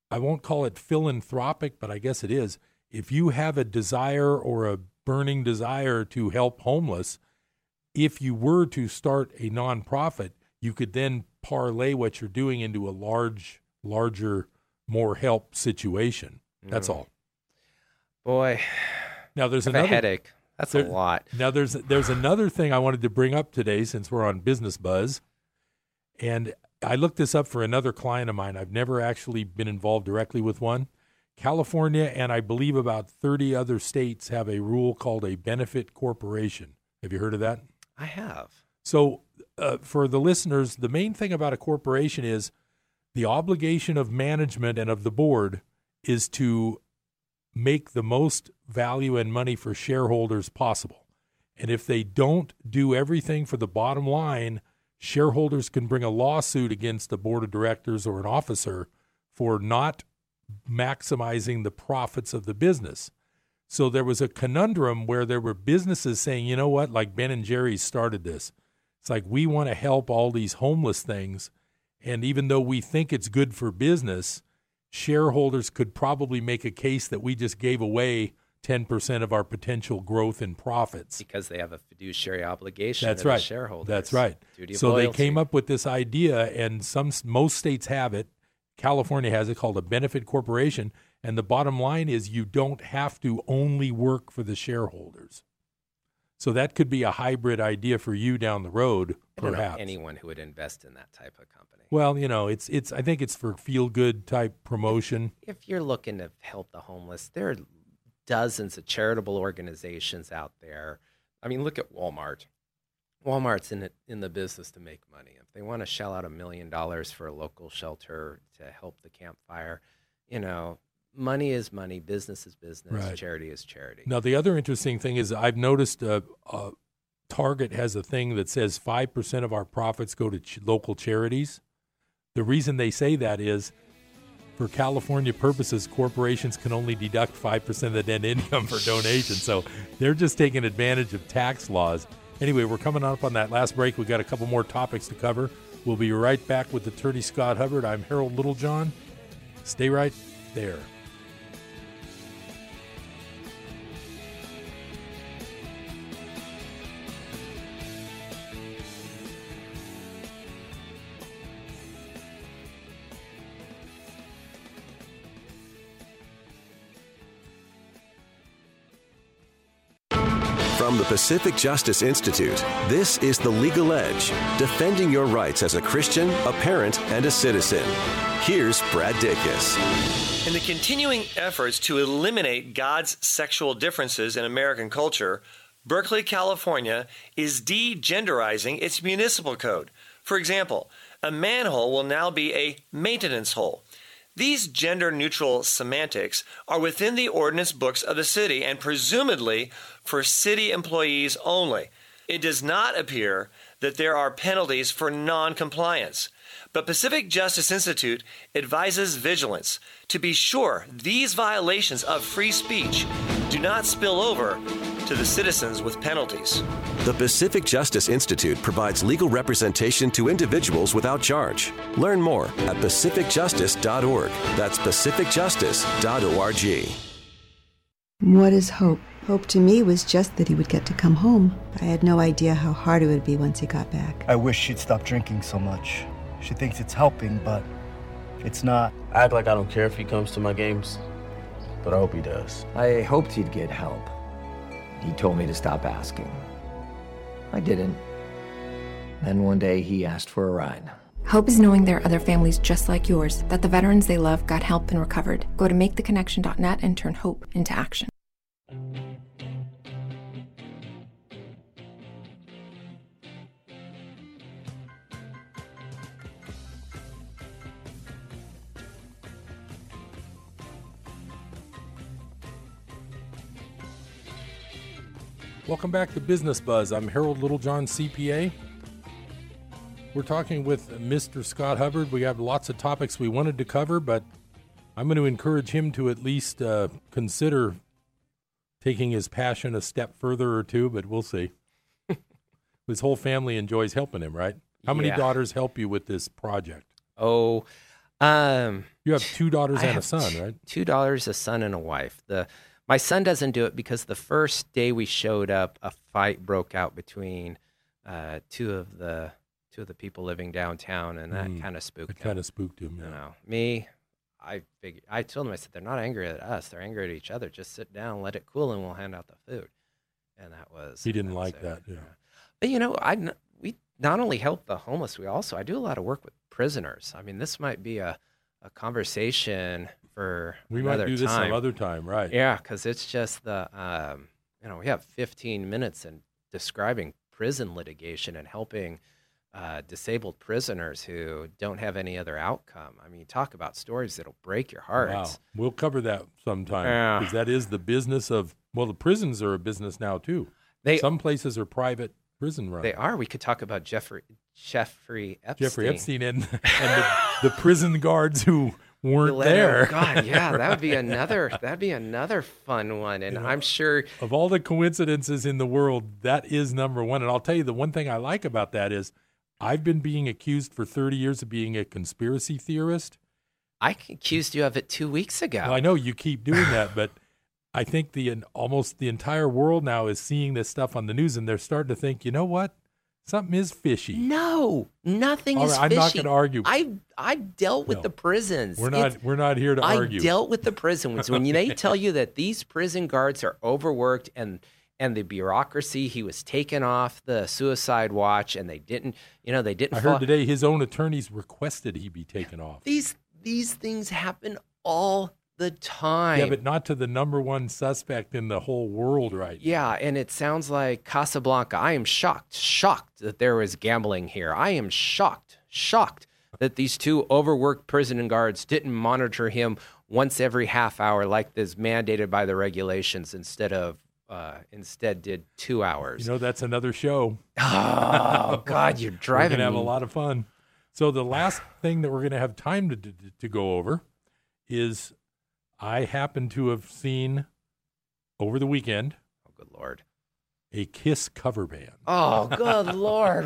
I won't call it philanthropic, but I guess it is, if you have a desire or a burning desire to help homeless, if you were to start a nonprofit, you could then parlay what you're doing into a larger more help situation. That's all. Boy, now there's another headache. That's a lot. Now, there's another thing I wanted to bring up today since we're on Business Buzz. And I looked this up for another client of mine. I've never actually been involved directly with one. California and I believe about 30 other states have a rule called a benefit corporation. Have you heard of that? I have. So for the listeners, the main thing about a corporation is the obligation of management and of the board is to make the most value and money for shareholders possible. And if they don't do everything for the bottom line, shareholders can bring a lawsuit against the board of directors or an officer for not maximizing the profits of the business. So there was a conundrum where there were businesses saying, you know what, like Ben and Jerry's started this. It's like, we want to help all these homeless things. And even though we think it's good for business, shareholders could probably make a case that we just gave away 10% of our potential growth in profits. Because they have a fiduciary obligation to the shareholders. That's right. So loyalty. They came up with this idea, and most states have it. California has it, called a benefit corporation, and the bottom line is you don't have to only work for the shareholders. So that could be a hybrid idea for you down the road, perhaps. I don't know anyone who would invest in that type of company. Well, you know, it's. I think it's for feel-good type promotion. If you're looking to help the homeless, there are dozens of charitable organizations out there. I mean, look at Walmart. Walmart's in the business to make money. If they want to shell out $1 million for a local shelter to help the campfire, you know, money is money, business is business, right. Charity is charity. Now, the other interesting thing is I've noticed Target has a thing that says 5% of our profits go to local charities. The reason they say that is, for California purposes, corporations can only deduct 5% of the net income for donations. So they're just taking advantage of tax laws. Anyway, we're coming up on that last break. We've got a couple more topics to cover. We'll be right back with attorney Scott Hubbard. I'm Harold Littlejohn. Stay right there. From the Pacific Justice Institute, this is The Legal Edge, defending your rights as a Christian, a parent, and a citizen. Here's Brad Dickus. In the continuing efforts to eliminate God's sexual differences in American culture, Berkeley, California is de-genderizing its municipal code. For example, a manhole will now be a maintenance hole. These gender-neutral semantics are within the ordinance books of the city and presumably for city employees only. It does not appear that there are penalties for non-compliance. But Pacific Justice Institute advises vigilance to be sure these violations of free speech do not spill over to the citizens with penalties. The Pacific Justice Institute provides legal representation to individuals without charge. Learn more at pacificjustice.org. That's pacificjustice.org. What is hope? Hope to me was just that he would get to come home. I had no idea how hard it would be once he got back. I wish she'd stop drinking so much. She thinks it's helping, but it's not. I act like I don't care if he comes to my games, but I hope he does. I hoped he'd get help. He told me to stop asking. I didn't. Then one day he asked for a ride. Hope is knowing there are other families just like yours, that the veterans they love got help and recovered. Go to maketheconnection.net and turn hope into action. Welcome back to Business Buzz. I'm Harold Littlejohn, CPA. We're talking with Mr. Scott Hubbard. We have lots of topics we wanted to cover, but I'm going to encourage him to at least consider taking his passion a step further or two, but we'll see. His whole family enjoys helping him, right? How many daughters help you with this project? Oh, you have two daughters and a son, right? 2 daughters, a son, and a wife. My son doesn't do it because the first day we showed up, a fight broke out between two of the people living downtown, and that kind of spooked him. It kind of spooked him. Yeah. You know, me, I told him, I said, they're not angry at us, they're angry at each other. Just sit down, let it cool, and we'll hand out the food. And that was... He didn't like that, yeah. But, you know, we not only help the homeless, we also... I do a lot of work with prisoners. I mean, this might be a conversation for another time. We might do this some other time, right. Yeah, because it's just the... you know, we have 15 minutes in describing prison litigation and helping disabled prisoners who don't have any other outcome. I mean, you talk about stories that'll break your heart. Wow. We'll cover that sometime, because that is the business of... Well, the prisons are a business now, too. Some places are private prison runs. They are. We could talk about Jeffrey Epstein. Jeffrey Epstein and the prison guards who weren't there. God, yeah, right. That'd be another fun one. And you know, I'm sure of all the coincidences in the world, that is number one. And I'll tell you, the one thing I like about that is I've been being accused for 30 years of being a conspiracy theorist. I accused you of it 2 weeks ago. Well, I know you keep doing that, but... I think almost the entire world now is seeing this stuff on the news, and they're starting to think, you know what? Something is fishy. No, nothing is fishy. I'm not going to argue. I've dealt with the prisons. We're not here to argue. I dealt with the prisons. When they tell you that these prison guards are overworked and the bureaucracy, he was taken off the suicide watch, and they didn't. I heard today his own attorneys requested he be taken off. These things happen all the time. Yeah, but not to the number one suspect in the whole world right now. Yeah, and it sounds like Casablanca. I am shocked that there was gambling here. I am shocked that these two overworked prison guards didn't monitor him once every half hour like this mandated by the regulations instead did 2 hours. You know, that's another show. Oh, God, you're driving me. We're going to have a lot of fun. So the last thing that we're going to have time to go over is... I happen to have seen over the weekend. Oh, good Lord. A KISS cover band. Oh, good Lord.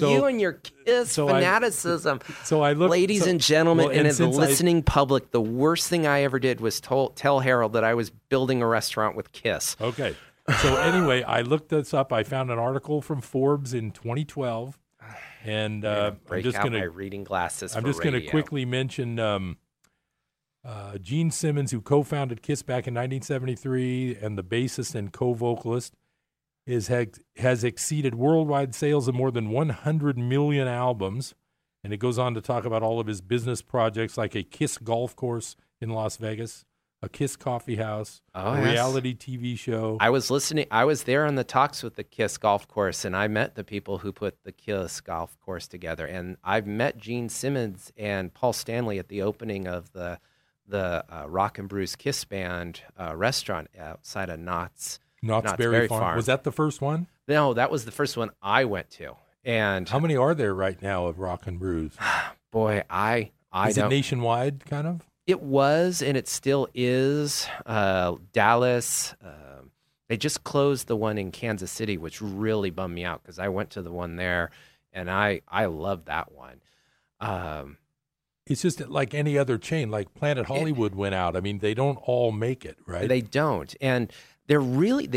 You and your KISS fanaticism. Ladies and gentlemen, and the listening public, the worst thing I ever did was tell Harold that I was building a restaurant with KISS. Okay. So anyway, I looked this up. I found an article from Forbes in 2012. And I'm just going to quickly mention... Gene Simmons, who co-founded KISS back in 1973 and the bassist and co-vocalist, has exceeded worldwide sales of more than 100 million albums. And it goes on to talk about all of his business projects, like a KISS golf course in Las Vegas, a KISS coffee house, reality TV show. I was listening. I was there on the talks with the KISS golf course, and I met the people who put the KISS golf course together. And I've met Gene Simmons and Paul Stanley at the opening of the Rock and Brews KISS Band restaurant outside of Knott's Berry Farm. Was that the first one? No, that was the first one I went to. And how many are there right now of Rock and Brews? Boy, Is it nationwide, kind of? It was, and it still is. Dallas. They just closed the one in Kansas City, which really bummed me out because I went to the one there, and I loved that one. It's just like any other chain, like Planet Hollywood went out. I mean, they don't all make it, right? They don't. And they really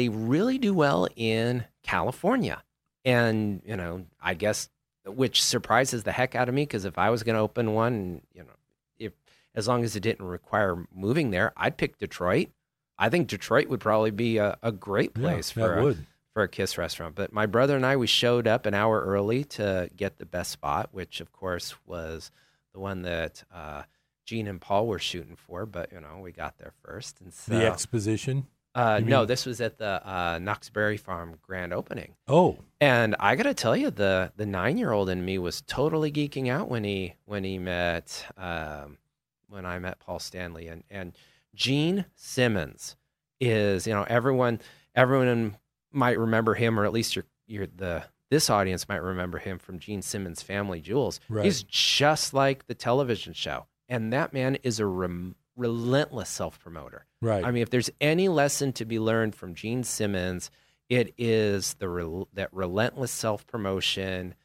do well in California. And, you know, I guess, which surprises the heck out of me, because if I was going to open one, you know, as long as it didn't require moving there, I'd pick Detroit. I think Detroit would probably be a great place for a KISS restaurant. But my brother and I, we showed up an hour early to get the best spot, which, of course, was... the one that Gene and Paul were shooting for, but you know, we got there first. And so, the exposition? This was at the Knott's Berry Farm grand opening. Oh, and I got to tell you, the 9-year-old in me was totally geeking out when I met Paul Stanley and Gene Simmons is, you know, everyone might remember him, or at least this audience might remember him from Gene Simmons' Family Jewels. Right. He's just like the television show. And that man is a relentless self-promoter. Right. I mean, if there's any lesson to be learned from Gene Simmons, it is that relentless self-promotion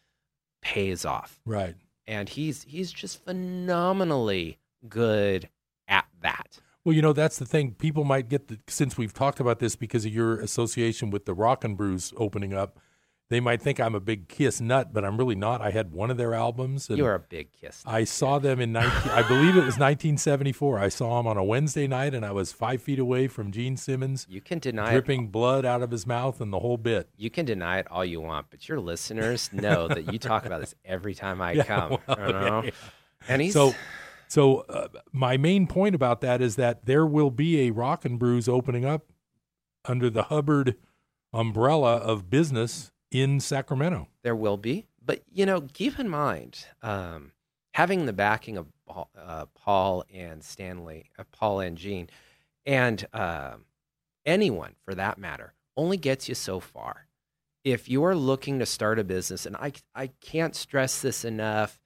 pays off. Right. And he's just phenomenally good at that. Well, you know, that's the thing. People might since we've talked about this because of your association with the Rock and Brews opening up, They might think I'm a big KISS nut, but I'm really not. I had one of their albums. And you're a big KISS nut. I saw them in, I believe it was 1974. I saw them on a Wednesday night, and I was 5 feet away from Gene Simmons. You can deny dripping blood out of his mouth and the whole bit. You can deny it all you want, but your listeners know that you talk about this every time I come. Well, you know? Yeah. And he's... So my main point about that is that there will be a Rock and Brews opening up under the Hubbard umbrella of business in Sacramento. There will be. But, you know, keep in mind, having the backing of Paul and Gene, and anyone for that matter, only gets you so far. If you are looking to start a business, and I can't stress this enough,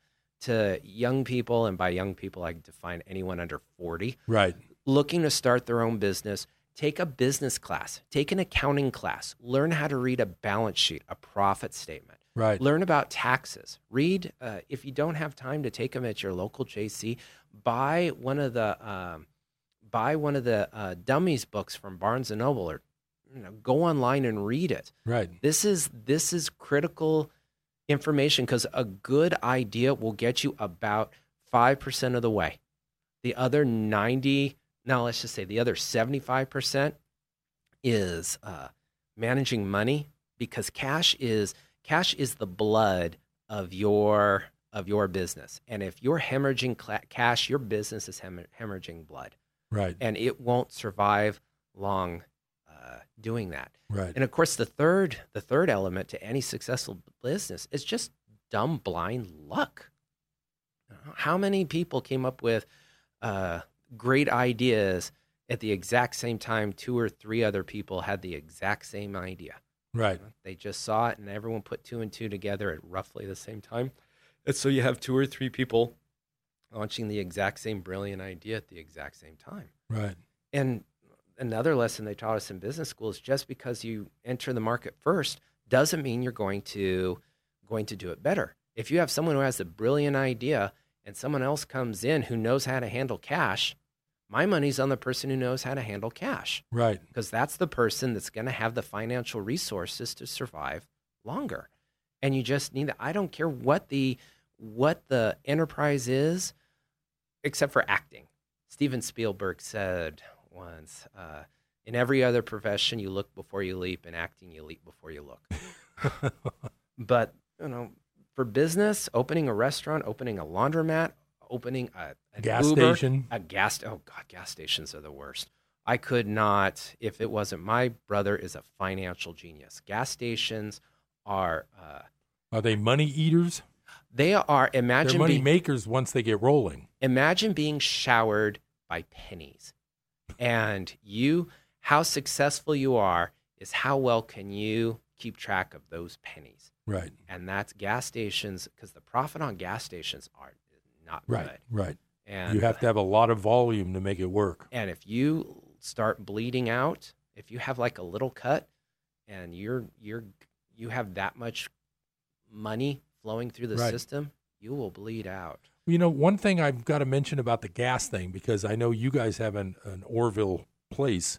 to young people, and by young people, I define anyone under 40, right, looking to start their own business, take a business class, take an accounting class, learn how to read a balance sheet, a profit statement, right, learn about taxes, read, if you don't have time to take them at your local JC, buy one of the dummies books from Barnes and Noble, or go online and read it. Right. This is critical information, because a good idea will get you about 5% of the way. The other 75% is managing money, because cash is the blood of your business. And if you're hemorrhaging cash, your business is hemorrhaging blood. Right. And it won't survive long doing that. Right. And of course, the third element to any successful business is just dumb, blind luck. How many people came up with great ideas at the exact same time? 2 or 3 other people had the exact same idea. Right. They just saw it, and everyone put 2 and 2 together at roughly the same time. And so you have 2 or 3 people launching the exact same brilliant idea at the exact same time. Right. And another lesson they taught us in business school is just because you enter the market first doesn't mean you're going to do it better. If you have someone who has a brilliant idea and someone else comes in who knows how to handle cash, my money's on the person who knows how to handle cash. Right. Because that's the person that's going to have the financial resources to survive longer. And you just need that. I don't care what the enterprise is, except for acting. Steven Spielberg said once, in every other profession, you look before you leap, and acting, you leap before you look. But, for business, opening a restaurant, opening a laundromat, opening a gas Uber, station, gas stations are the worst. I could not, if it wasn't, my brother is a financial genius. Gas stations are they money eaters? They are, they're money makers once they get rolling. Imagine being showered by pennies. And how successful you are is how well can you keep track of those pennies. Right. And that's gas stations, because the profit on gas stations are not good. Right. And you have to have a lot of volume to make it work. And if you start bleeding out, if you have like a little cut and you have that much money flowing through the system, you will bleed out. One thing I've got to mention about the gas thing, because I know you guys have an Oroville place.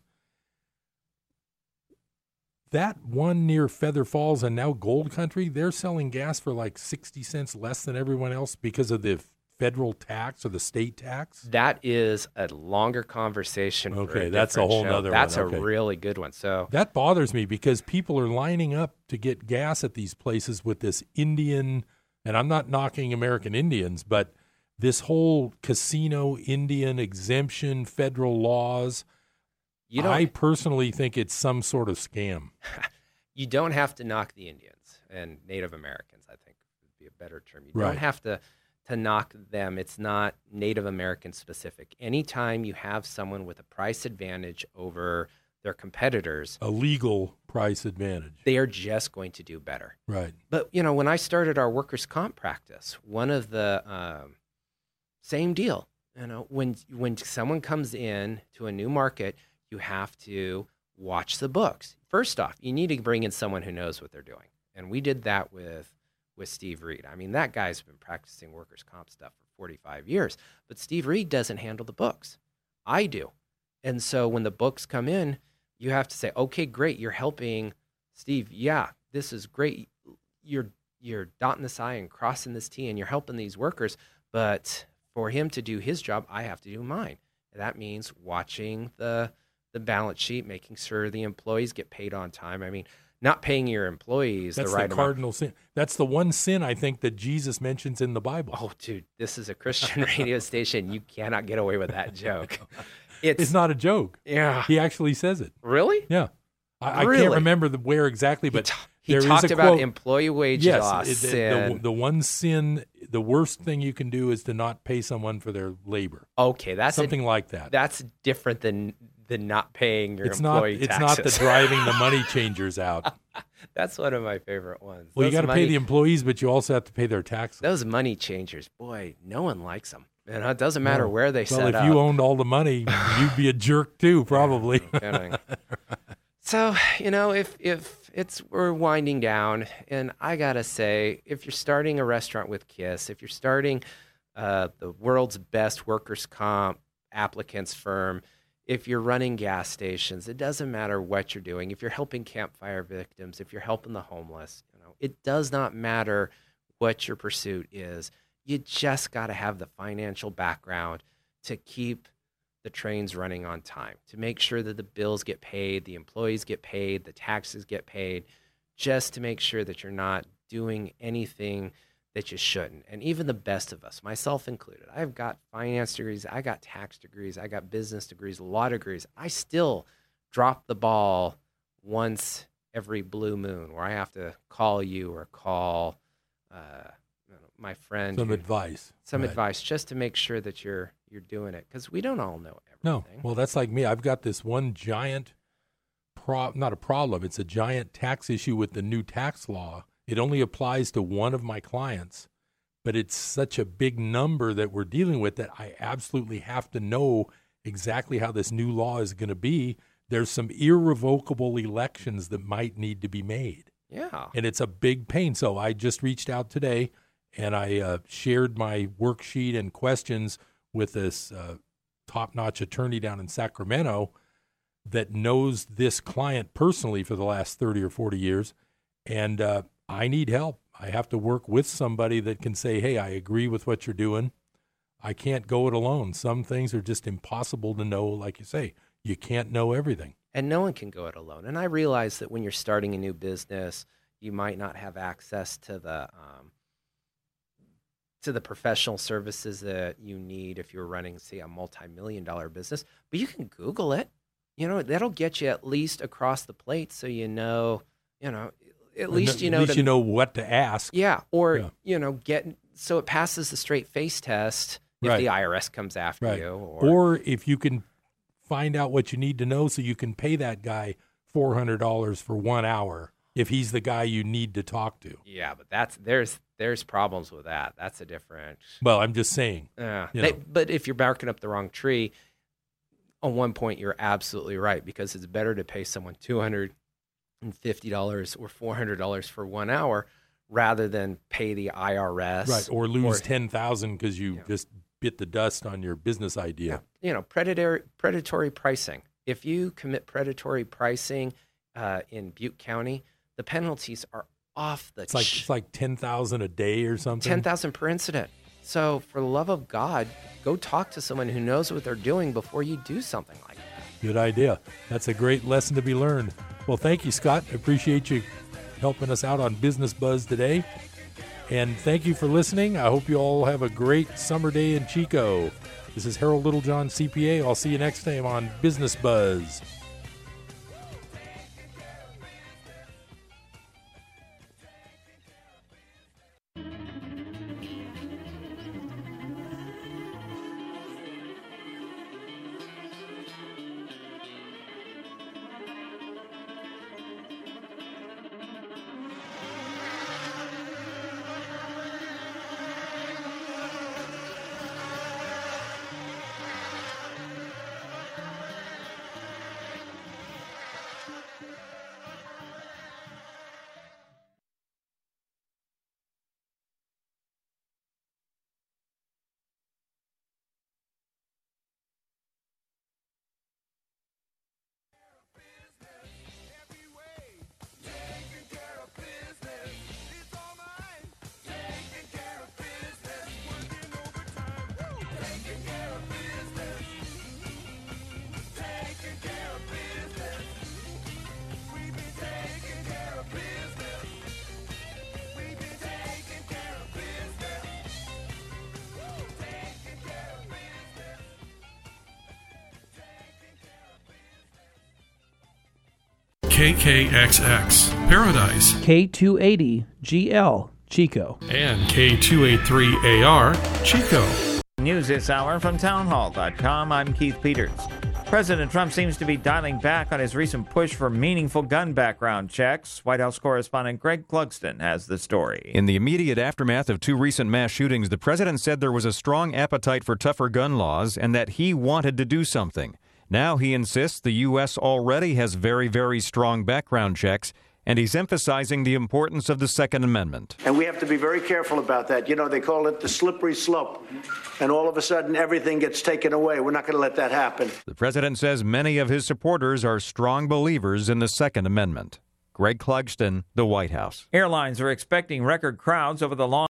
That one near Feather Falls and now Gold Country, they're selling gas for like 60 cents less than everyone else because of the federal tax or the state tax. That is a longer conversation. Okay, that's a whole other one. That's a really good one. So that bothers me, because people are lining up to get gas at these places with this Indian, and I'm not knocking American Indians, but this whole casino, Indian exemption, federal laws, I personally think it's some sort of scam. You don't have to knock the Indians and Native Americans, I think would be a better term. You don't have to knock them. It's not Native American specific. Anytime you have someone with a price advantage over their competitors, a legal price advantage, they are just going to do better. Right. But, when I started our workers' comp practice, one of the same deal. When someone comes in to a new market, you have to watch the books. First off, you need to bring in someone who knows what they're doing. And we did that with Steve Reed. I mean, that guy's been practicing workers' comp stuff for 45 years. But Steve Reed doesn't handle the books. I do. And so when the books come in, you have to say, okay, great, you're helping Steve. Yeah, this is great. You're dotting this I and crossing this T and you're helping these workers. But for him to do his job, I have to do mine. And that means watching the balance sheet, making sure the employees get paid on time. I mean, not paying your employees the right amount. That's the cardinal sin. That's the one sin I think that Jesus mentions in the Bible. Oh, dude, this is a Christian radio station. You cannot get away with that joke. It's not a joke. Yeah. He actually says it. Really? Yeah. I can't remember where exactly, but he talked about quote. Employee wage loss. The one sin, the worst thing you can do is to not pay someone for their labor. Okay, that's something like that. That's different than not paying your employee taxes. It's not the driving the money changers out. That's one of my favorite ones. Well, you got to pay the employees, but you also have to pay their taxes. Those money changers, boy, no one likes them. And it doesn't matter where they set up. Well, if you owned all the money, you'd be a jerk too, probably. Yeah, so, you know, if we're winding down, and I got to say, if you're starting a restaurant with KISS, if you're starting the world's best workers' comp applicants firm, if you're running gas stations, it doesn't matter what you're doing. If you're helping campfire victims, if you're helping the homeless, you know, it does not matter what your pursuit is. You just got to have the financial background to keep the trains running on time, to make sure that the bills get paid, the employees get paid, the taxes get paid, just to make sure that you're not doing anything that you shouldn't. And even the best of us, myself included, I've got finance degrees, I got tax degrees, I got business degrees, law degrees. I still drop the ball once every blue moon where I have to call you or call my friend. Some advice just to make sure that you're doing it, because we don't all know everything. No. Well, that's like me. I've got this one giant it's a giant tax issue with the new tax law. It only applies to one of my clients, but it's such a big number that we're dealing with that I absolutely have to know exactly how this new law is going to be. There's some irrevocable elections that might need to be made. Yeah. And it's a big pain. So I just reached out today and I shared my worksheet and questions with this top-notch attorney down in Sacramento that knows this client personally for the last 30 or 40 years, and I need help. I have to work with somebody that can say, hey, I agree with what you're doing. I can't go it alone. Some things are just impossible to know, like you say. You can't know everything. And no one can go it alone. And I realize that when you're starting a new business, you might not have access to the professional services that you need if you're running, say, a multi-million-dollar business. But you can Google it. You know, that'll get you at least across the plate so you know what to ask. Yeah, so it passes the straight face test if the IRS comes after you. Or if you can find out what you need to know so you can pay that guy $400 for 1 hour if he's the guy you need to talk to. Yeah, but there's problems with that. That's a different. Well, I'm just saying. But if you're barking up the wrong tree, on one point you're absolutely right, because it's better to pay someone $250 or $400 for 1 hour rather than pay the IRS. Right, or lose $10,000 because you just bit the dust on your business idea. Yeah. You know, predatory pricing. If you commit predatory pricing in Butte County, the penalties are off the it's like 10,000 a day or something. 10,000 per incident. So for the love of God, go talk to someone who knows what they're doing before you do something like that. Good idea. That's a great lesson to be learned. Well, thank you, Scott. I appreciate you helping us out on Business Buzz today. And thank you for listening. I hope you all have a great summer day in Chico. This is Harold Littlejohn, CPA. I'll see you next time on Business Buzz. KKXX, Paradise, K280GL, Chico, and K283AR, Chico. News this hour from townhall.com. I'm Keith Peters. President Trump seems to be dialing back on his recent push for meaningful gun background checks. White House correspondent Greg Clugston has the story. In the immediate aftermath of two recent mass shootings, the president said there was a strong appetite for tougher gun laws and that he wanted to do something. Now he insists the U.S. already has very, very strong background checks, and he's emphasizing the importance of the Second Amendment. And we have to be very careful about that. You know, they call it the slippery slope, and all of a sudden everything gets taken away. We're not going to let that happen. The president says many of his supporters are strong believers in the Second Amendment. Greg Clugston, The White House. Airlines are expecting record crowds over the long